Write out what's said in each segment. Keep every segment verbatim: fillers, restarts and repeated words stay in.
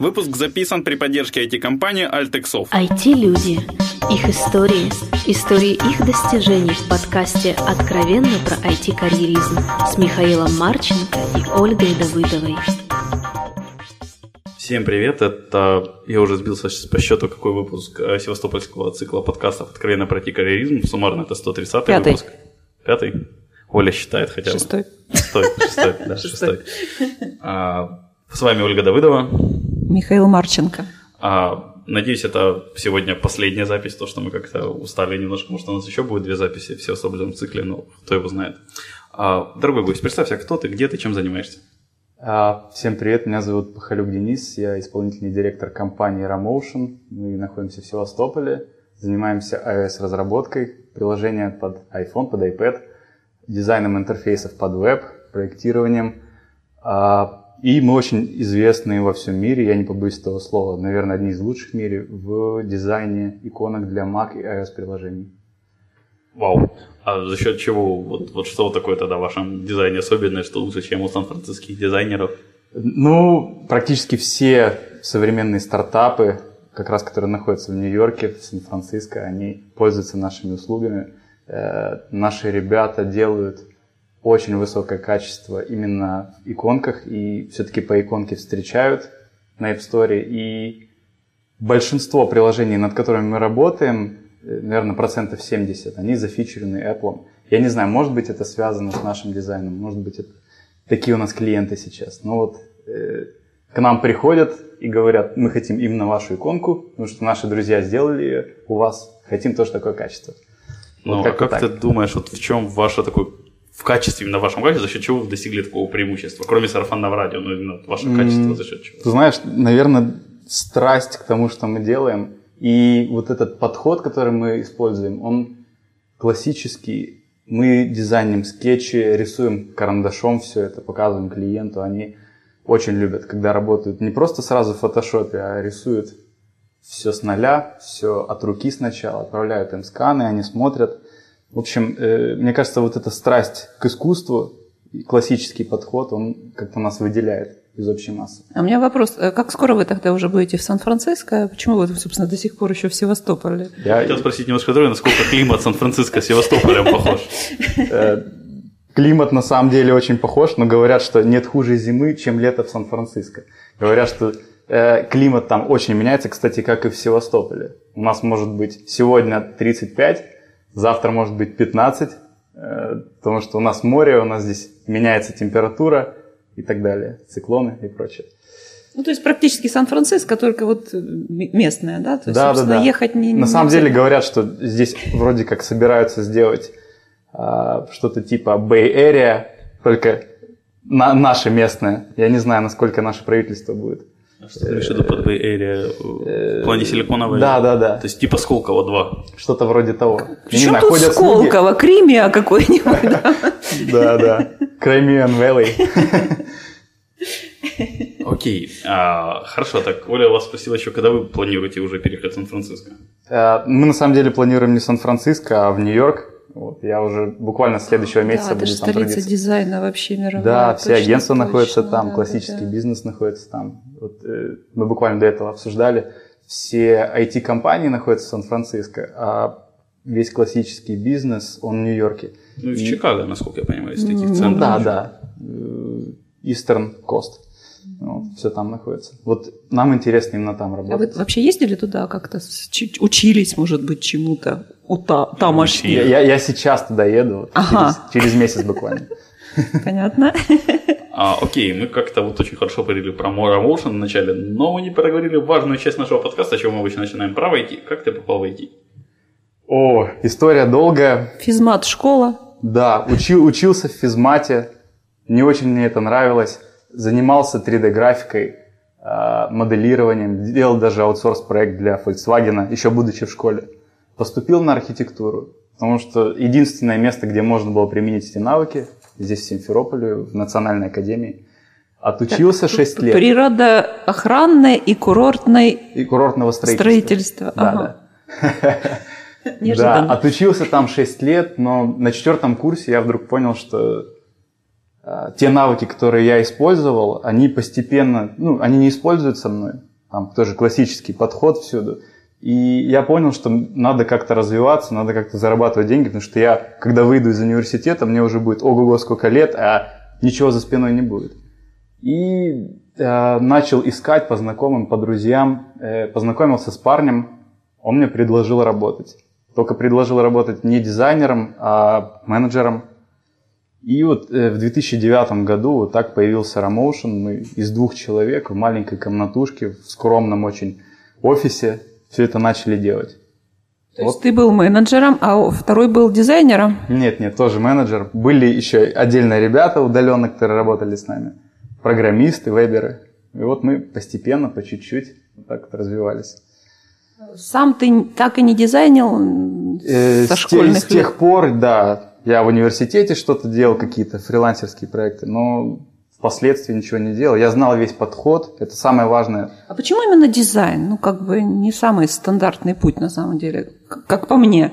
Выпуск записан при поддержке ай ти-компании AltexSoft. ай ти-люди, их истории, истории их достижений в подкасте «Откровенно про ай ти-карьеризм» с Михаилом Марченко и Ольгой Давыдовой. Всем привет, это, я уже сбился по счету, какой выпуск севастопольского цикла подкастов «Откровенно про ай ти-карьеризм», суммарно это сто тридцатый Пятый. Выпуск. Пятый? Оля считает хотя бы. Шестой. Шестой, шестой, да, шестой. С вами Ольга Давыдова. Михаил Марченко. А, надеюсь, это сегодня последняя запись, то, что мы как-то устали немножко. Может, у нас еще будет две записи в севастопольском цикле, но кто его знает. А, дорогой гость, представься, кто ты, где ты, чем занимаешься? А, всем привет, меня зовут Пахалюк Денис, я исполнительный директор компании Ramotion. Мы находимся в Севастополе, занимаемся iOS-разработкой, приложения под iPhone, под iPad, дизайном интерфейсов под веб, проектированием. А, И мы очень известны во всем мире, я не побоюсь этого слова, наверное, одни из лучших в мире в дизайне иконок для Mac и iOS-приложений. Вау. А за счет чего? Вот, вот что такое тогда в вашем дизайне особенное, что лучше, чем у сан-франциских дизайнеров? Ну, практически все современные стартапы, как раз которые находятся в Нью-Йорке, в Сан-Франциско, они пользуются нашими услугами. Э-э- наши ребята делают... очень высокое качество именно в иконках, и все-таки по иконке встречают на App Store. И большинство приложений, над которыми мы работаем, наверное, процентов семьдесят, они зафичерены Apple. Я не знаю, может быть, это связано с нашим дизайном, может быть, это такие у нас клиенты сейчас. Но вот э, к нам приходят и говорят, мы хотим именно вашу иконку, потому что наши друзья сделали ее, у вас хотим тоже такое качество. Ну, вот а как так. Ты думаешь, вот в чем ваше такое... В качестве, именно в вашем качестве, за счет чего вы достигли такого преимущества? Кроме сарафанного радио, но именно ваше качество за счет чего? Ты знаешь, наверное, страсть к тому, что мы делаем. И вот этот подход, который мы используем, он классический. Мы дизайним скетчи, рисуем карандашом все это, показываем клиенту. Они очень любят, когда работают не просто сразу в фотошопе, а рисуют все с нуля, все от руки сначала, отправляют им сканы, они смотрят. В общем, мне кажется, вот эта страсть к искусству, классический подход, он как-то нас выделяет из общей массы. А у меня вопрос, как скоро вы тогда уже будете в Сан-Франциско? Почему вы, собственно, до сих пор еще в Севастополе? Я хотел спросить немножко другое, насколько климат Сан-Франциско с Севастополем похож? Климат на самом деле очень похож, но говорят, что нет хуже зимы, чем лето в Сан-Франциско. Говорят, что климат там очень меняется, кстати, как и в Севастополе. У нас может быть сегодня тридцать пять, завтра может быть пятнадцать, потому что у нас море, у нас здесь меняется температура и так далее, циклоны и прочее. Ну, то есть практически Сан-Франциско, только вот местная, да? То есть, да, да, да. Ехать не, не На самом деле говорят, что здесь вроде как собираются сделать а, что-то типа Bay Area, только на, наше местное. Я не знаю, насколько наше правительство будет. Что ты имеешь в виду под Bay Area? В плане силиконовой? Да, да, да. То есть типа Сколково два. Что-то вроде того. Причем тут ходят Сколково? Слуги. Кримия какой-нибудь? Да, да. Crimean Valley. Окей. Хорошо, так Оля вас спросила еще, когда вы планируете уже переехать в Сан-Франциско? Мы на самом деле планируем не в Сан-Франциско, а в Нью-Йорк. Вот, я уже буквально с следующего месяца да, буду там трудиться. Да, это столица дизайна вообще мировая. Да, точно, все агентства точно, находятся там, да, классический да. бизнес находится там. Вот, э, мы буквально до этого обсуждали. Все ай ти-компании находятся в Сан-Франциско, а весь классический бизнес, он в Нью-Йорке. Ну и в и... Чикаго, насколько я понимаю, из таких центров. Ну, да, да. Eastern Coast. Ну, все там находится. Вот нам интересно именно там работать. А вы вообще ездили туда как-то? Учились, может быть, чему-то? У та, тамошних? Я, я, я сейчас туда еду. Ага. Через, через месяц буквально. Понятно. А, окей, мы как-то вот очень хорошо поговорили про Ramotion в начале, но мы не проговорили важную часть нашего подкаста, о чем мы обычно начинаем, про ай ти. Как ты попал в ай ти? О, история долгая. Физмат, школа. Да, учи, учился в физмате. Не очень мне это нравилось. Занимался три дэ-графикой, моделированием, делал даже аутсорс-проект для Volkswagen, еще будучи в школе. Поступил на архитектуру, потому что единственное место, где можно было применить эти навыки, здесь в Симферополе, в Национальной академии. Отучился так, шесть лет. Природоохранное и курортное и курортного строительства. строительства. Да, ага. да. да. Отучился там шесть лет, но на четвертом курсе я вдруг понял, что те навыки, которые я использовал, они постепенно, ну, они не используются мной, там тоже классический подход всюду. И я понял, что надо как-то развиваться, надо как-то зарабатывать деньги, потому что я, когда выйду из университета, мне уже будет ого-го сколько лет, а ничего за спиной не будет. И э, начал искать по знакомым, по друзьям, э, познакомился с парнем, он мне предложил работать. Только предложил работать не дизайнером, а менеджером. И вот э, в две тысячи девятом году вот так появился Ramotion. Мы из двух человек в маленькой комнатушке, в скромном очень офисе все это начали делать. То вот. Есть ты был менеджером, а второй был дизайнером? Нет, нет, тоже менеджер. Были еще отдельно ребята удаленно, которые работали с нами. Программисты, веберы. И вот мы постепенно, по чуть-чуть вот так вот развивались. Сам ты так и не дизайнил э, со школьных с, лет? С тех пор, да. Я в университете что-то делал, какие-то фрилансерские проекты, но впоследствии ничего не делал. Я знал весь подход, это самое важное. А почему именно дизайн? Ну, как бы не самый стандартный путь, на самом деле, как по мне,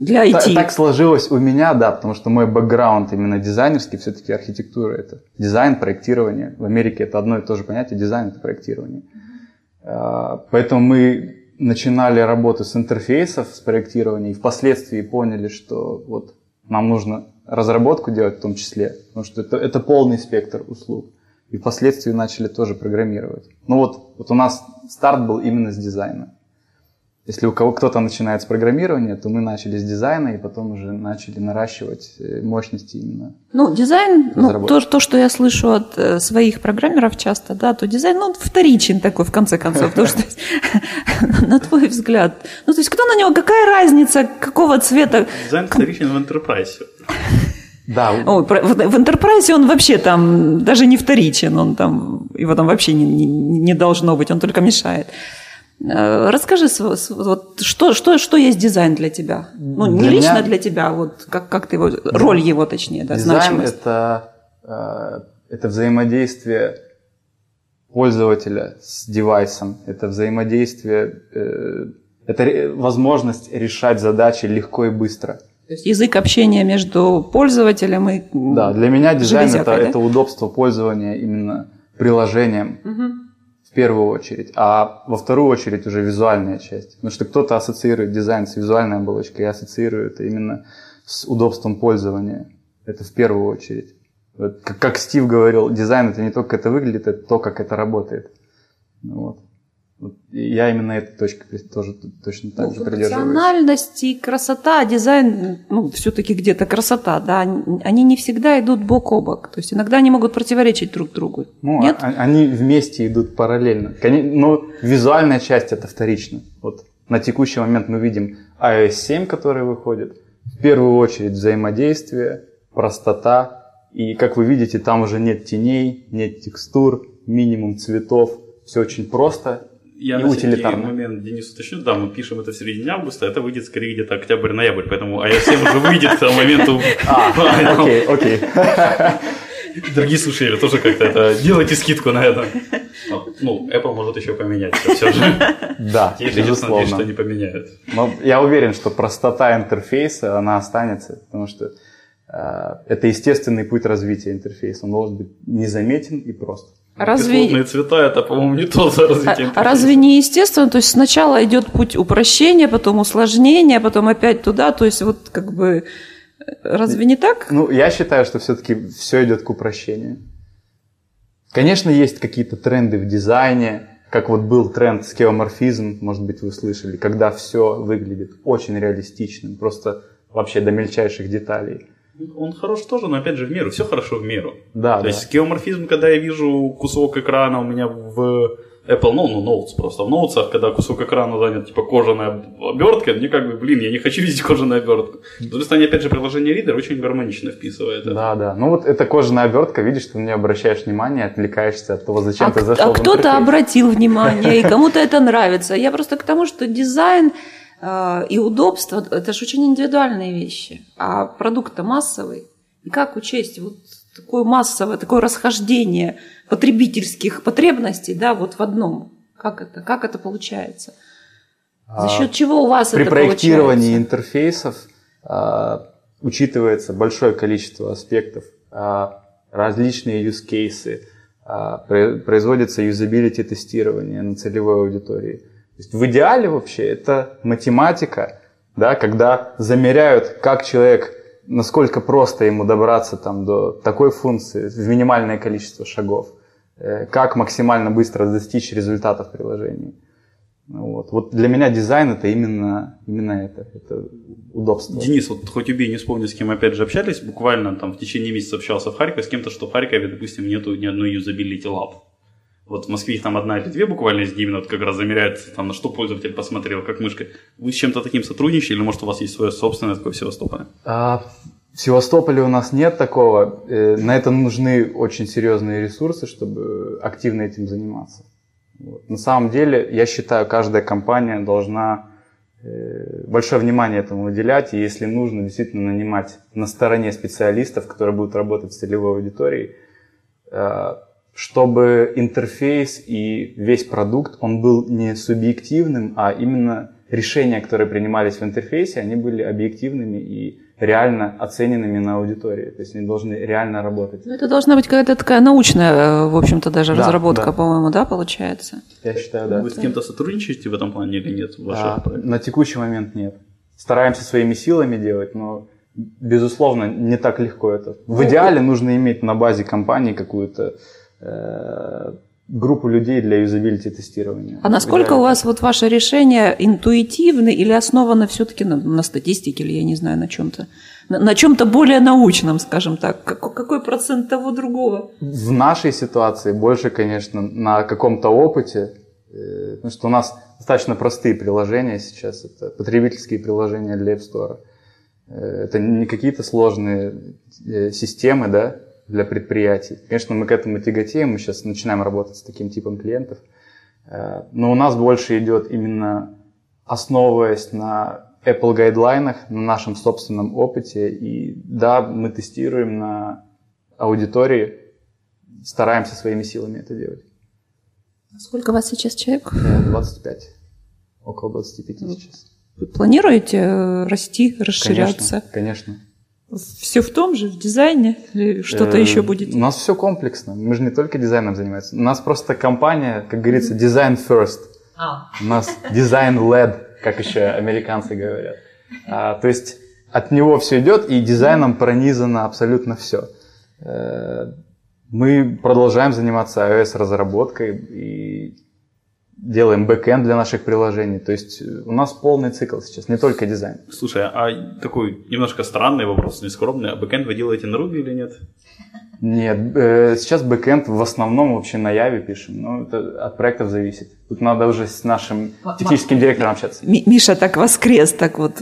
для ай ти. Так, так сложилось у меня, да, потому что мой бэкграунд именно дизайнерский, все-таки архитектура – это дизайн, проектирование. В Америке это одно и то же понятие, дизайн – это проектирование. Поэтому мы начинали работу с интерфейсов, с проектирования, и впоследствии поняли, что вот нам нужно разработку делать в том числе, потому что это, это полный спектр услуг. И впоследствии начали тоже программировать. Ну вот, вот у нас старт был именно с дизайна. Если у кого кто-то начинает с программирования, то мы начали с дизайна и потом уже начали наращивать мощности именно. Ну, дизайн, ну, то, то, что я слышу от э, своих программеров часто, да, то дизайн, ну, он вторичен такой, в конце концов, то, что, на твой взгляд. Ну, то есть, кто на него, какая разница, какого цвета? Дизайн вторичен в Enterprise. Да. О, в Enterprise он вообще там даже не вторичен, он там, его там вообще не, не, не должно быть, он только мешает. Расскажи, вот, что, что, что есть дизайн для тебя? Ну, не для лично меня... для тебя, вот как, как ты его, роль его, точнее, да, дизайн значимость. Это, это взаимодействие пользователя с девайсом, это взаимодействие, это возможность решать задачи легко и быстро. То есть язык общения между пользователем и да, для меня дизайн это, да? это удобство пользования именно приложением. Угу. В первую очередь, а во вторую очередь уже визуальная часть. Потому что кто-то ассоциирует дизайн с визуальной оболочкой, я ассоциирую это именно с удобством пользования. Это в первую очередь. Вот, как, как Стив говорил, дизайн это не то, как это выглядит, это то, как это работает. Вот. Вот, я именно этой точки тоже точно так ну, же придерживаюсь. Функциональность и красота, дизайн, ну, все-таки где-то красота, да, они не всегда идут бок о бок. То есть иногда они могут противоречить друг другу. Ну, нет? А, они вместе идут параллельно. Но визуальная часть это вторично. Вот на текущий момент мы видим ай о эс семь, который выходит. В первую очередь взаимодействие, простота. И как вы видите, там уже нет теней, нет текстур, минимум цветов. Все очень просто. Я и на всякий момент Денис уточню, да, мы пишем это в середине августа, это выйдет скорее где-то октябрь-ноябрь, поэтому ай о эс семь уже выйдет к моменту. Окей, окей. Дорогие слушатели, тоже как-то это делайте скидку на это. Ну, Apple может еще поменять, все же. Да, безусловно. Что не поменяют. Я уверен, что простота интерфейса, она останется, потому что это естественный путь развития интерфейса, он должен быть незаметен и прост. Разве... Кислотные цвета, это, по-моему, не то за развитие. А разве не естественно? То есть сначала идет путь упрощения, потом усложнения, потом опять туда. То есть вот как бы... Разве не так? Ну, я считаю, что все-таки все идет к упрощению. Конечно, есть какие-то тренды в дизайне, как вот был тренд скеоморфизм, может быть, вы слышали, когда все выглядит очень реалистичным, просто вообще до мельчайших деталей. Он хорош тоже, но опять же в меру. Все хорошо в меру. Да, То да. есть скеоморфизм, когда я вижу кусок экрана у меня в Apple, ну, ну, Notes просто, в Notes, когда кусок экрана занят, типа, кожаная обертка, мне как бы, блин, я не хочу видеть кожаную обертку. С другой стороны, опять же, приложение Reader очень гармонично вписывает. Да, да. Ну, вот эта кожаная обертка, видишь, ты на нее обращаешь внимание, отвлекаешься от того, зачем а ты зашел а в интерфейс. А кто-то обратил внимание, и кому-то это нравится. Я просто к тому, что дизайн... И удобство, это же очень индивидуальные вещи, а продукт-то массовый. И как учесть вот такое массовое, такое расхождение потребительских потребностей, да, вот в одном? Как это, как это получается? За счет чего у вас это получается? При проектировании интерфейсов учитывается большое количество аспектов. различные use cases, производится юзабилити тестирование на целевой аудитории. То есть в идеале вообще это математика, да, когда замеряют, как человек, насколько просто ему добраться там, до такой функции в минимальное количество шагов, как максимально быстро достичь результатов приложения. Вот. Вот для меня дизайн это именно, именно это, это удобство. Денис, вот хоть убей, не вспомню, с кем опять же общались, буквально там в течение месяца общался в Харькове с кем-то, что в Харькове, допустим, нету ни одной usability lab. Вот в Москве их там одна или две буквально, из именно вот как раз замеряется, там, на что пользователь посмотрел, как мышкой. Вы с чем-то таким сотрудничаете или, может, у вас есть свое собственное такое в Севастополе? А, в Севастополе у нас нет такого. На это нужны очень серьезные ресурсы, чтобы активно этим заниматься. Вот. На самом деле, я считаю, каждая компания должна э, большое внимание этому уделять, и если нужно, действительно нанимать на стороне специалистов, которые будут работать с целевой аудиторией, э, чтобы интерфейс и весь продукт, он был не субъективным, а именно решения, которые принимались в интерфейсе, они были объективными и реально оцененными на аудитории, то есть они должны реально работать. Ну, это должна быть какая-то такая научная, в общем-то, даже да, разработка, да. по-моему, да, получается? Я считаю, да. Вы с кем-то сотрудничаете в этом плане или нет? А, на текущий момент нет. Стараемся своими силами делать, но, безусловно, не так легко это. В идеале нужно иметь на базе компании какую-то э- группу людей для юзабилити тестирования. А насколько у вас вот ваши решения интуитивны или основаны все-таки на, на статистике или, я не знаю, на чем-то? На, на чем-то более научном, скажем так. Как, какой процент того другого? В нашей ситуации больше, конечно, на каком-то опыте. Э, потому что у нас достаточно простые приложения сейчас. Это потребительские приложения для App Store. Э, это не какие-то сложные э, системы, да? Для предприятий. Конечно, мы к этому тяготеем, мы сейчас начинаем работать с таким типом клиентов, но у нас больше идет именно основываясь на Apple гайдлайнах, на нашем собственном опыте, и да, мы тестируем на аудитории, стараемся своими силами это делать. Сколько у вас сейчас человек? двадцать пять, около двадцати пяти сейчас. Вы планируете расти, расширяться? Конечно, конечно. Все в том же, в дизайне, что-то еще будет? У нас все комплексно, мы же не только дизайном занимаемся. У нас просто компания, как говорится, design first. У нас design-led, как еще американцы говорят. А, то есть от него все идет, и дизайном пронизано абсолютно все. Мы продолжаем заниматься iOS-разработкой и делаем бэкэнд для наших приложений. То есть у нас полный цикл сейчас, не только дизайн. Слушай, а такой немножко странный вопрос, нескромный. А бэкэнд вы делаете на Ruby или нет? Нет, сейчас бэкэнд в основном вообще на Яве пишем. Но это от проектов зависит. Тут надо уже с нашим техническим директором общаться. Миша так воскрес, так вот...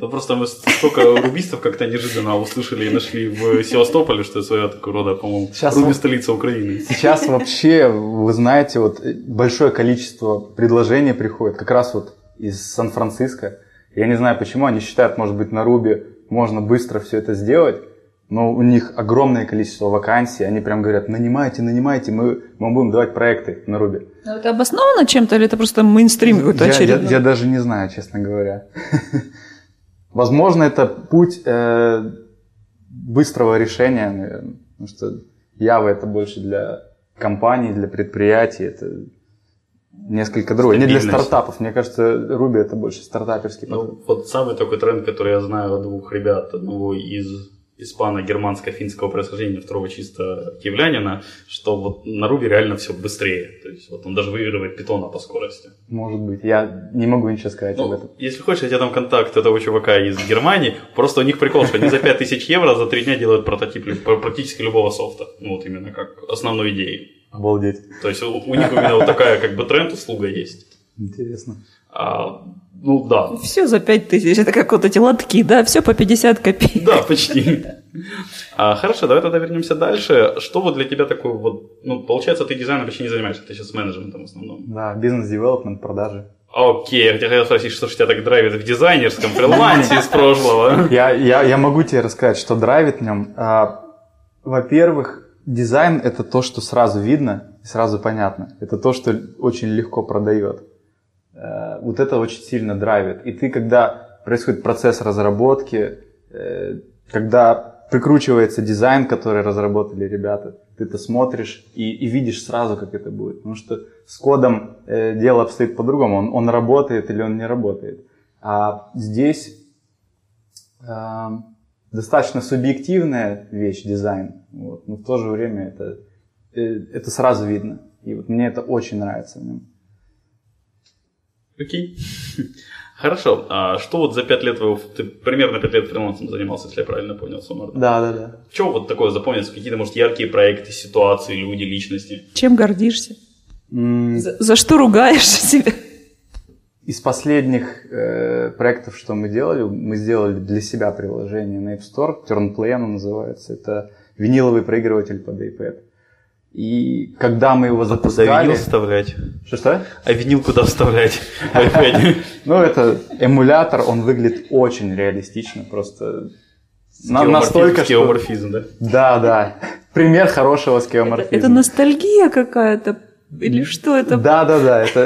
Да просто мы столько рубистов как-то неожиданно услышали и нашли в Севастополе, что это своя такого рода, по-моему, руби столица Украины. Сейчас вообще, вы знаете, вот большое количество предложений приходит как раз вот из Сан-Франциско. Я не знаю почему, они считают, может быть, на Руби можно быстро все это сделать, но у них огромное количество вакансий, они прям говорят, нанимайте, нанимайте, мы вам будем давать проекты на Руби. Но это обосновано чем-то или это просто мейнстрим какой-то очередной? Я, я, я даже не знаю, честно говоря. Возможно, это путь э, быстрого решения, наверное, потому что Java это больше для компаний, для предприятий, это несколько другое, не для стартапов. Мне кажется, Ruby это больше стартаперский подход. Ну, вот самый такой тренд, который я знаю от двух ребят, одного из испано-германско-финского происхождения, второго чисто киевлянина, что вот на Ruby реально все быстрее. То есть вот он даже выигрывает питона по скорости. Может быть. Я не могу ничего сказать ну, об этом. Если хочешь, я тебе дам контакт этого чувака из Германии. Просто у них прикол, что они за пять тысяч евро за три дня делают прототип практически любого софта. Ну вот именно как основной идеи. Обалдеть. То есть у, у них именно вот такая как бы тренд-услуга есть. Интересно. А, ну да. Все за пять тысяч, это как вот эти лотки, да, все по пятьдесят копеек. Да, почти. а, хорошо, давай тогда вернемся дальше. Что вот для тебя такое, вот, ну, получается, ты дизайном почти не занимаешься, ты сейчас менеджментом в основном. Да, бизнес-девелопмент, продажи. Окей, я хотел спросить, что же тебя так драйвит в дизайнерском фрилансе из прошлого? я, я, я могу тебе рассказать, что драйвит в нем. А, во-первых, дизайн – это то, что сразу видно и сразу понятно. Это то, что очень легко продает. Вот это очень сильно драйвит. И ты, когда происходит процесс разработки, когда прикручивается дизайн, который разработали ребята. Ты это смотришь и, и видишь сразу, как это будет. Потому что с кодом э, дело обстоит по-другому. Он, он работает или он не работает. А здесь э, достаточно субъективная вещь, дизайн. Вот. Но в то же время это, э, это сразу видно. И вот мне это очень нравится в нем. Окей. Хорошо. А что вот за пять лет вы, ты примерно пять лет фрилансом занимался, если я правильно понял, Сумар? Да, да, да. Чего вот такое запомнится? Какие-то, может, яркие проекты, ситуации, люди, личности? Чем гордишься? Mm. За, за что ругаешься себя? Из последних э, проектов, что мы делали, мы сделали для себя приложение на App Store, Turnplay оно называется. Это виниловый проигрыватель под iPad. И когда мы его запускали... А винил вставлять? Что-что? А винил куда вставлять? Ну, это эмулятор, он выглядит очень реалистично, просто... Скеоморфизм, да? Да, да. Пример хорошего скеоморфизма. Это ностальгия какая-то? Или что это? Да, да, да. Это,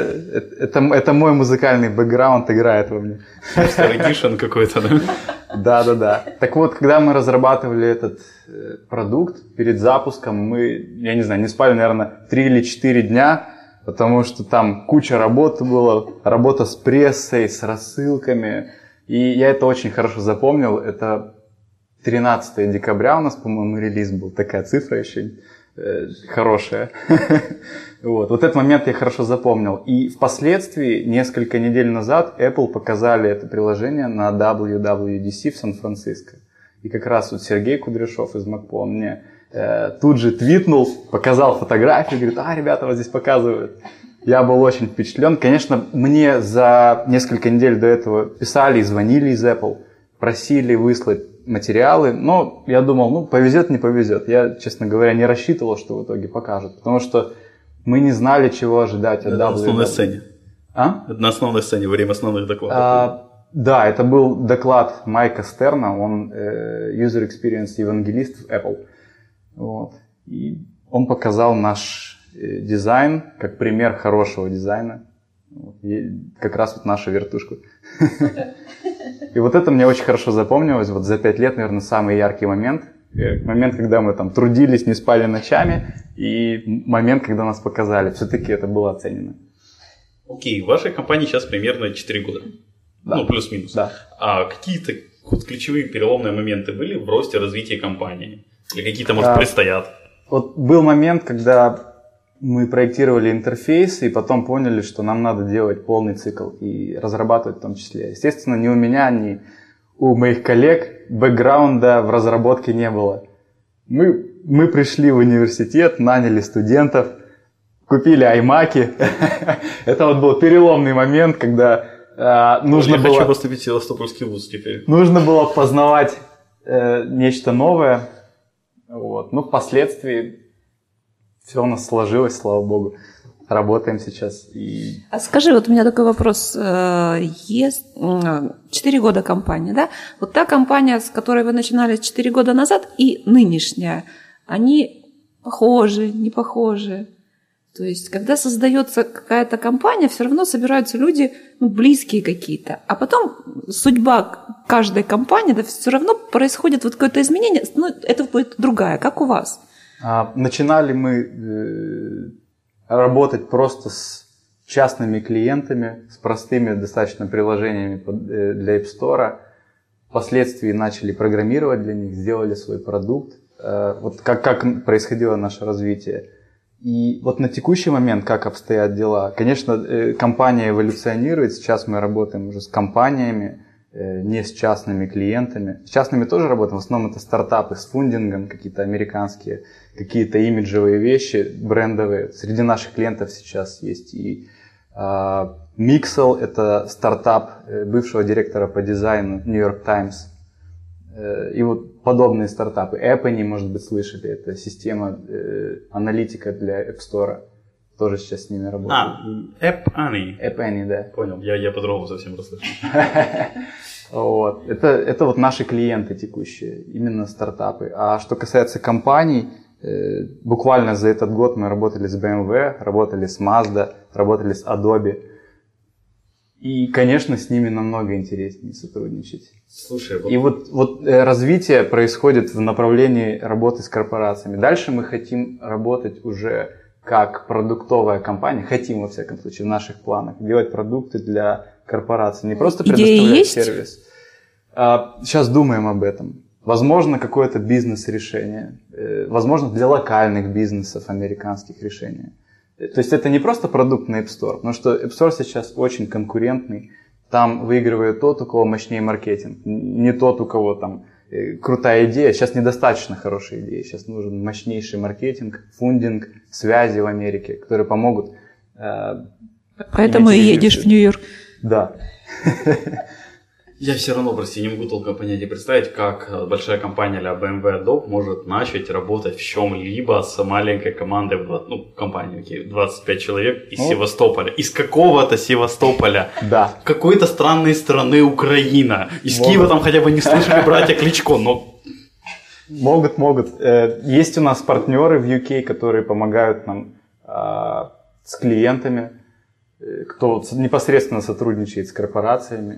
это, это мой музыкальный бэкграунд играет во мне. Старогишин какой-то, да? Да, да, да. Так вот, когда мы разрабатывали этот продукт перед запуском, мы, я не знаю, не спали, наверное, три или четыре дня, потому что там куча работы было, работа с прессой, с рассылками. И я это очень хорошо запомнил. Это тринадцатое декабря у нас, по-моему, релиз был. Такая цифра еще хорошая. Вот. Вот этот момент я хорошо запомнил. И впоследствии, несколько недель назад, Apple показали это приложение на дабл ю дабл ю ди си в Сан-Франциско. И как раз вот Сергей Кудряшов из Макпо мне э, тут же твитнул, показал фотографию, говорит, а, ребята, вас здесь показывают. Я был очень впечатлен. Конечно, мне за несколько недель до этого писали и звонили из Apple, просили выслать материалы, но я думал, ну, повезет, не повезет. Я, честно говоря, не рассчитывал, что в итоге покажут, потому что мы не знали, чего ожидать от дабл ю дабл ю ди си. На основной сцене. А? На основной сцене, во время основных докладов. А, да, это был доклад Майка Стерна, он э, User Experience евангелист в Apple. Вот. И он показал наш э, дизайн как пример хорошего дизайна. И как раз вот нашу вертушку. И вот это мне очень хорошо запомнилось. Вот за пять лет, наверное, самый яркий момент. Момент, когда мы там трудились, не спали ночами. И момент, когда нас показали. Все-таки это было оценено. Окей, в вашей компании сейчас примерно четыре года. Да. Ну, плюс-минус. Да. А какие-то вот ключевые переломные моменты были в росте развития компании? Или какие-то, может, а, предстоят? Вот был момент, когда... Мы проектировали интерфейс и потом поняли, что нам надо делать полный цикл и разрабатывать в том числе. Естественно, ни у меня, ни у моих коллег бэкграунда в разработке не было. Мы, мы пришли в университет, наняли студентов, купили аймаки. Это вот был переломный момент, когда нужно было... Я хочу поступить в Севастопольский вуз теперь. Нужно было познавать нечто новое. Но впоследствии... Все у нас сложилось, слава богу. Работаем сейчас. И... А скажи, вот у меня такой вопрос. Есть четыре года компания, да? Вот та компания, с которой вы начинали четыре года назад, и нынешняя, они похожи, не похожи? То есть, когда создается какая-то компания, все равно собираются люди, ну, близкие какие-то. А потом судьба каждой компании, да, все равно происходит вот какое-то изменение, ну, это будет другая, как у вас. Начинали мы работать просто с частными клиентами, с простыми достаточно приложениями для App Store. Впоследствии начали программировать для них, сделали свой продукт. Вот как, как происходило наше развитие. И вот на текущий момент, как обстоят дела, конечно, компания эволюционирует. Сейчас мы работаем уже с компаниями, не с частными клиентами. С частными тоже работаем, в основном это стартапы с фундингом, какие-то американские, какие-то имиджевые вещи, брендовые. Среди наших клиентов сейчас есть и э, Mixel, это стартап бывшего директора по дизайну New York Times. Э, и вот подобные стартапы. App Annie, может быть, слышали, это система э, аналитика для App Store. Тоже сейчас с ними работаю. А, App Annie. App Annie, да. Понял, я, я по-другому совсем расслышал. Вот. Это, это вот наши клиенты текущие, именно стартапы. А что касается компаний, э, буквально за этот год мы работали с бэ эм вэ, работали с Mazda, работали с Adobe. И, конечно, с ними намного интереснее сотрудничать. Слушай, вот... И вот, вот развитие происходит в направлении работы с корпорациями. Дальше мы хотим работать уже как продуктовая компания. Хотим, во всяком случае, в наших планах делать продукты для корпораций. Не просто предоставлять сервис. Сейчас думаем об этом. Возможно, какое-то бизнес-решение. Возможно, для локальных бизнесов американских решений. То есть это не просто продукт на App Store, потому что App Store сейчас очень конкурентный. Там выигрывает тот, у кого мощнее маркетинг, не тот, у кого там крутая идея. Сейчас недостаточно хорошей идеи, сейчас нужен мощнейший маркетинг, фундинг, связи в Америке, которые помогут. Э, Поэтому и едешь в Нью-Йорк. Да. Я все равно, прости, не могу толком понять и представить, как большая компания а-ля бэ эм вэ Adobe может начать работать в чем-либо с маленькой командой, ну, компании двадцать пять человек из О. Севастополя, из какого-то Севастополя, да. какой-то странной страны Украина. Из могут. Киева там хотя бы не слышали братья Кличко, но... Могут, могут. Есть у нас партнеры в ю кей, которые помогают нам с клиентами, кто непосредственно сотрудничает с корпорациями,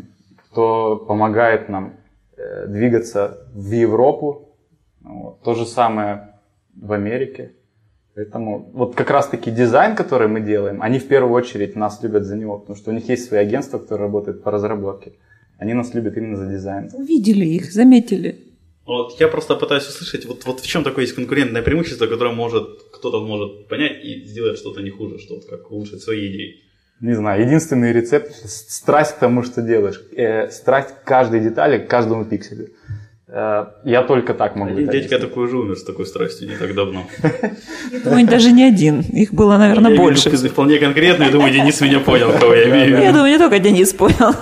кто помогает нам э, двигаться в Европу. Вот. То же самое в Америке. Поэтому вот как раз-таки дизайн, который мы делаем, они в первую очередь нас любят за него, потому что у них есть свои агентства, которые работают по разработке. Они нас любят именно за дизайн. Увидели их, заметили. Вот я просто пытаюсь услышать, вот, вот в чем такое есть конкурентное преимущество, которое может, кто-то может понять и сделать что-то не хуже, что-то как улучшить свои идеи. Не знаю, единственный рецепт – страсть к тому, что делаешь. Э, страсть к каждой детали, к каждому пикселю. Э, я только так могу. Один дядька такой же умер с такой страстью не так давно. Думаю, даже не один. Их было, наверное, больше. Я вполне конкретно, я думаю, Денис меня понял, кого я имею в виду. Я думаю, не только Денис понял.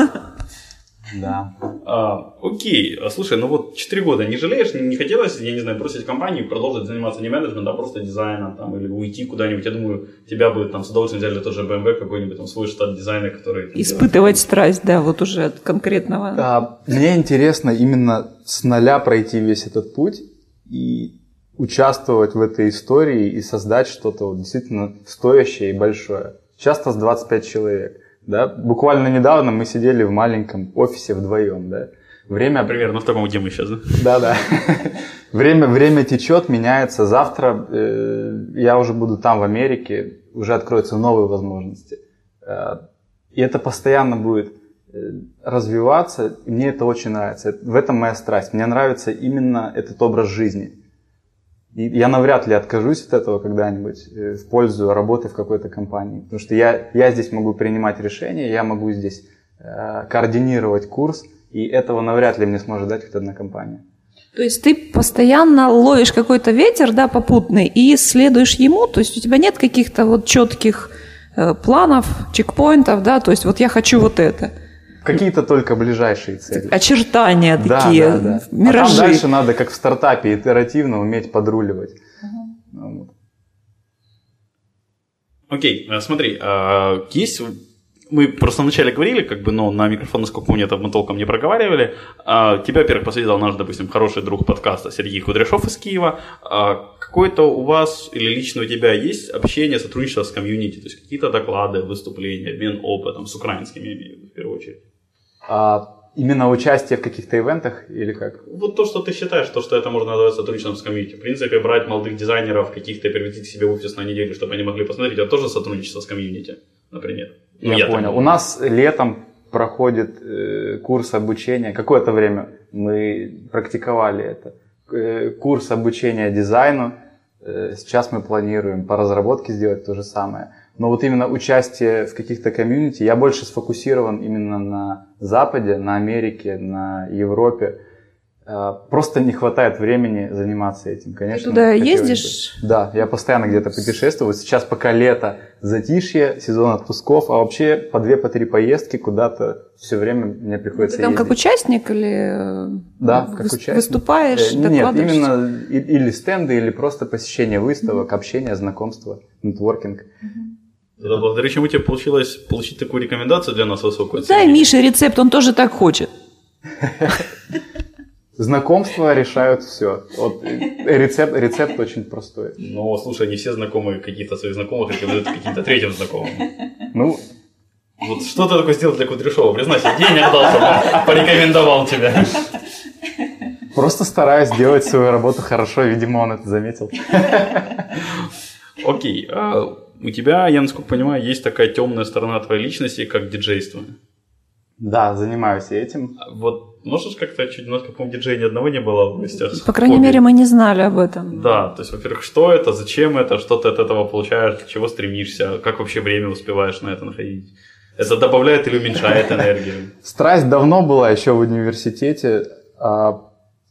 Да. А, окей, слушай, ну вот четыре года не жалеешь, не, не хотелось, я не знаю, бросить компанию и продолжить заниматься не менеджментом, а просто дизайном там, или уйти куда-нибудь. Я думаю, тебя бы там с удовольствием взяли тоже бэ эм вэ, какой-нибудь там свой штат дизайна, который... Испытывать делает. Страсть, да, вот уже от конкретного. А, мне интересно именно с нуля пройти весь этот путь и участвовать в этой истории и создать что-то вот действительно стоящее и большое. Часто с двадцати пяти человек. Да? Буквально недавно мы сидели в маленьком офисе вдвоем. Да? Время... Примерно в таком, где мы сейчас. Да-да. время, время течет, меняется. Завтра э, я уже буду там, в Америке, уже откроются новые возможности. Э, и это постоянно будет э, развиваться. И мне это очень нравится. В этом моя страсть. Мне нравится именно этот образ жизни. И я навряд ли откажусь от этого когда-нибудь в пользу работы в какой-то компании. Потому что я, я здесь могу принимать решения, я могу здесь э, координировать курс, и этого навряд ли мне сможет дать хоть одна компания. То есть ты постоянно ловишь какой-то ветер, да, попутный, и следуешь ему, то есть у тебя нет каких-то вот четких э, планов, чекпоинтов, да, то есть вот я хочу вот это. Какие-то только ближайшие цели. Очертания такие, да, да, да. Миражи. А там дальше надо, как в стартапе, итеративно уметь подруливать. Угу. Окей, смотри, есть... Мы просто вначале говорили, как бы, но на микрофон, насколько помню, это мы толком не проговаривали. Тебя, во-первых, посоветовал наш, допустим, хороший друг подкаста Сергей Кудряшов из Киева. Какое-то у вас или лично у тебя есть общение, сотрудничество с комьюнити? То есть какие-то доклады, выступления, обмен опытом с украинскими, я имею в виду, в первую очередь? А, именно участие в каких-то ивентах или как? Вот то, что ты считаешь, то, что это можно назвать сотрудничеством с комьюнити. В принципе, брать молодых дизайнеров каких-то, приводить к себе в офис на неделю, чтобы они могли посмотреть, это тоже сотрудничество с комьюнити, например. Я, я понял. У нас летом проходит э, курс обучения. Какое-то время мы практиковали это. Э, курс обучения дизайну. Э, сейчас мы планируем по разработке сделать то же самое. Но вот именно участие в каких-то комьюнити, я больше сфокусирован именно на Западе, на Америке, на Европе. Э, просто не хватает времени заниматься этим, конечно. Ты туда ездишь? Бы. Да, я постоянно где-то путешествую. Сейчас пока лето. Затишье, сезон отпусков, а вообще по две, по три поездки куда-то все время мне приходится ездить. Ты там ездить. Как участник или да, вы, как участник. Выступаешь, докладываешь? Нет, именно или стенды, или просто посещение выставок, mm-hmm. общение, знакомство, нетворкинг. Mm-hmm. Да, благодаря чему тебе получилось получить такую рекомендацию для нас высокую цену? Да, Миша, рецепт, он тоже так хочет. Знакомства решают все. Вот, рецепт, рецепт очень простой. Но, слушай, не все знакомые какие-то своих знакомых рекомендуют каким-то третьим знакомым. Ну, Вот что ты такое сделал для Кудряшова? Признайся, денег дал, чтобы порекомендовал тебя. Просто стараюсь делать свою работу хорошо, видимо, он это заметил. Окей, а у тебя, я насколько понимаю, есть такая темная сторона твоей личности, как диджейство. Да, занимаюсь этим. Вот, можешь как-то чуть немножко, по-моему, диджея ни одного не было в гостях? По крайней хобби. мере, мы не знали об этом. Да, то есть, во-первых, что это, зачем это, что ты от этого получаешь, к чего стремишься, как вообще время успеваешь на это находить? Это добавляет или уменьшает энергию? Страсть давно была еще в университете.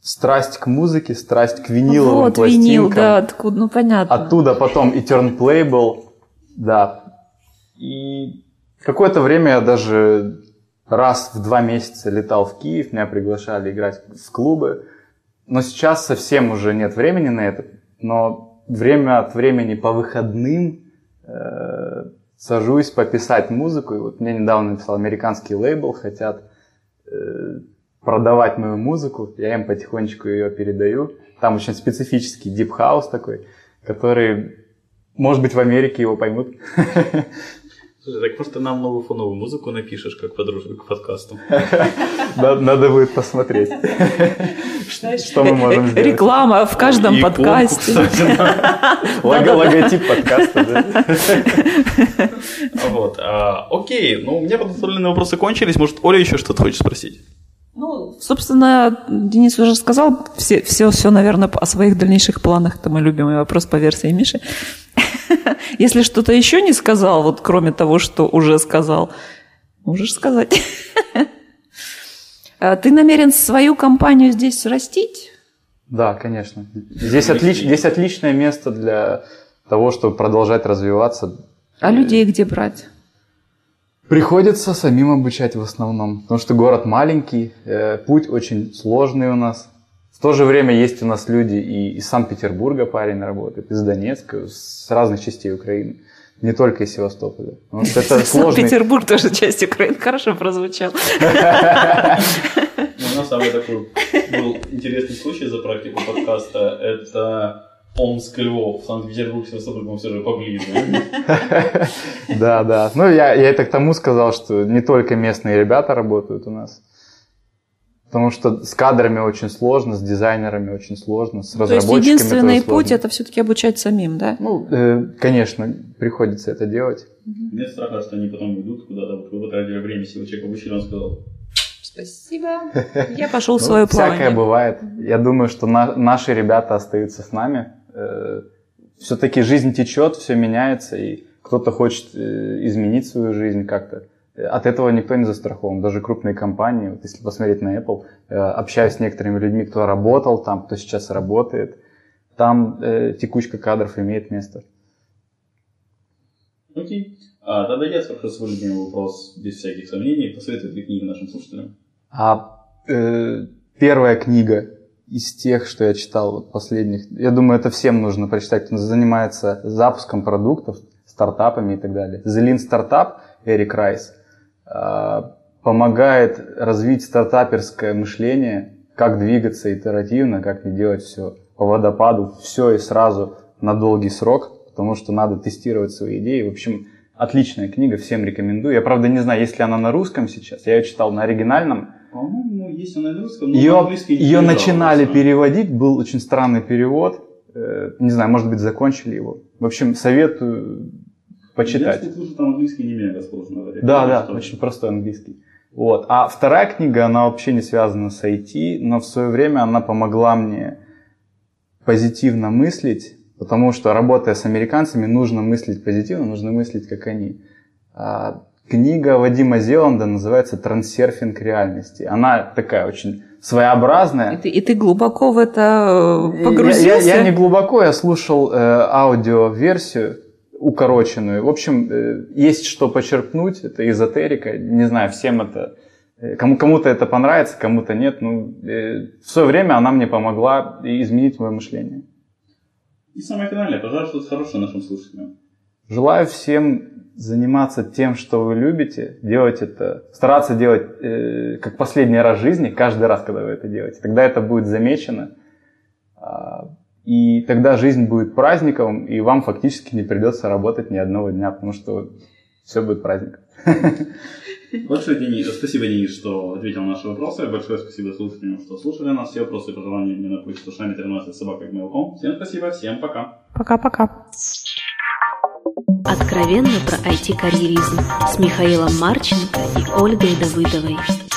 Страсть к музыке, страсть к виниловым вот, пластинкам. Вот, винил, да, откуда, ну понятно. Оттуда потом и Turnplay был, да. И какое-то время я даже раз в два месяца летал в Киев, меня приглашали играть в клубы. Но сейчас совсем уже нет времени на это, но время от времени по выходным э, сажусь пописать музыку. И вот мне недавно написал американский лейбл, хотят... Э, продавать мою музыку, я им потихонечку ее передаю. Там очень специфический deep house такой, который, может быть, в Америке его поймут. Слушай, так просто нам новую фоновую музыку напишешь, как подружка к подкасту. Надо будет посмотреть, что мы можем сделать. Реклама в каждом подкасте. Логотип подкаста. Вот, окей, ну у меня подготовленные вопросы кончились. Может, Оля еще что-то хочет спросить? Ну, собственно, Денис уже сказал все, все, все, наверное, о своих дальнейших планах. Это мой любимый вопрос по версии Миши. Если что-то еще не сказал, вот кроме того, что уже сказал, можешь сказать. Ты намерен свою компанию здесь растить? Да, конечно. Здесь, отлич, здесь отличное место для того, чтобы продолжать развиваться. А людей где брать? Приходится самим обучать в основном, потому что город маленький, э, путь очень сложный у нас. В то же время есть у нас люди и из Санкт-Петербурга парень работает, из Донецка, с разных частей Украины, не только из Севастополя. Санкт-Петербург тоже часть Украины, хорошо прозвучал. У нас самый такой был интересный случай за практику подкаста, это... Омск, Львов, Санкт-Петербург, Севастополь, по-моему, все же поближе. Да, да. Ну, я, я это к тому сказал, что не только местные ребята работают у нас. Потому что с кадрами очень сложно, с дизайнерами очень сложно, с разработчиками тоже сложно. То есть единственный путь – это все-таки обучать самим, да? Ну, э, конечно, приходится это делать. Нет страха, что они потом идут куда-то, вот вы потратили время, силы человека обучили, он сказал... Спасибо. Я пошел в свое плавание. Всякое бывает. Я думаю, что на, наши ребята остаются с нами. Э, все-таки жизнь течет, все меняется, и кто-то хочет э, изменить свою жизнь как-то. От этого никто не застрахован. Даже крупные компании, вот если посмотреть на Apple, э, общаюсь с некоторыми людьми, кто работал там, кто сейчас работает. Там э, текучка кадров имеет место. Окей. А, тогда я спрошу свой любимый вопрос без всяких сомнений. Посоветуй две книги нашим слушателям. А э, первая книга из тех, что я читал вот, последних, я думаю, это всем нужно прочитать, кто занимается запуском продуктов, стартапами и так далее. The Lean Startup, Эрик Райс, э, помогает развить стартаперское мышление, как двигаться итеративно, как не делать все по водопаду, все и сразу на долгий срок, потому что надо тестировать свои идеи. В общем, отличная книга, всем рекомендую. Я, правда, не знаю, есть ли она на русском сейчас. Я ее читал на оригинальном. По-моему, есть она на русском, но ее, на английском не Ее начинали русском. переводить, был очень странный перевод. Не знаю, может быть, закончили его. В общем, советую почитать. Я слушаю, там английский не менее расположен. Да, да, что-то. Очень простой английский. Вот. А вторая книга, она вообще не связана с ай ти, но в свое время она помогла мне позитивно мыслить. Потому что, работая с американцами, нужно мыслить позитивно, нужно мыслить, как они. Книга Вадима Зеланда называется «Трансерфинг реальности». Она такая очень своеобразная. И ты, и ты глубоко в это погрузился? Я, я, я не глубоко, я слушал э, аудиоверсию укороченную. В общем, э, есть что почерпнуть, это эзотерика. Не знаю, всем это... Кому, кому-то это понравится, кому-то нет. Ну, э, в свое время она мне помогла изменить мое мышление. И самое финальное, пожалуйста, что-то хорошее нашим слушателям. Желаю всем заниматься тем, что вы любите, делать это, стараться делать э, как последний раз в жизни, каждый раз, когда вы это делаете. Тогда это будет замечено, э, и тогда жизнь будет праздником, и вам фактически не придется работать ни одного дня, потому что все будет праздником. Большое Денис, спасибо, Денис, что ответил на наши вопросы. Большое спасибо слушателям, что слушали нас. Все вопросы и пожелания мне на почту шами тринадцать собака гмейл точка ком. Всем спасибо, всем пока. Пока-пока. Откровенно про ай ти-карьеризм с Михаилом Марченко и Ольгой Давыдовой.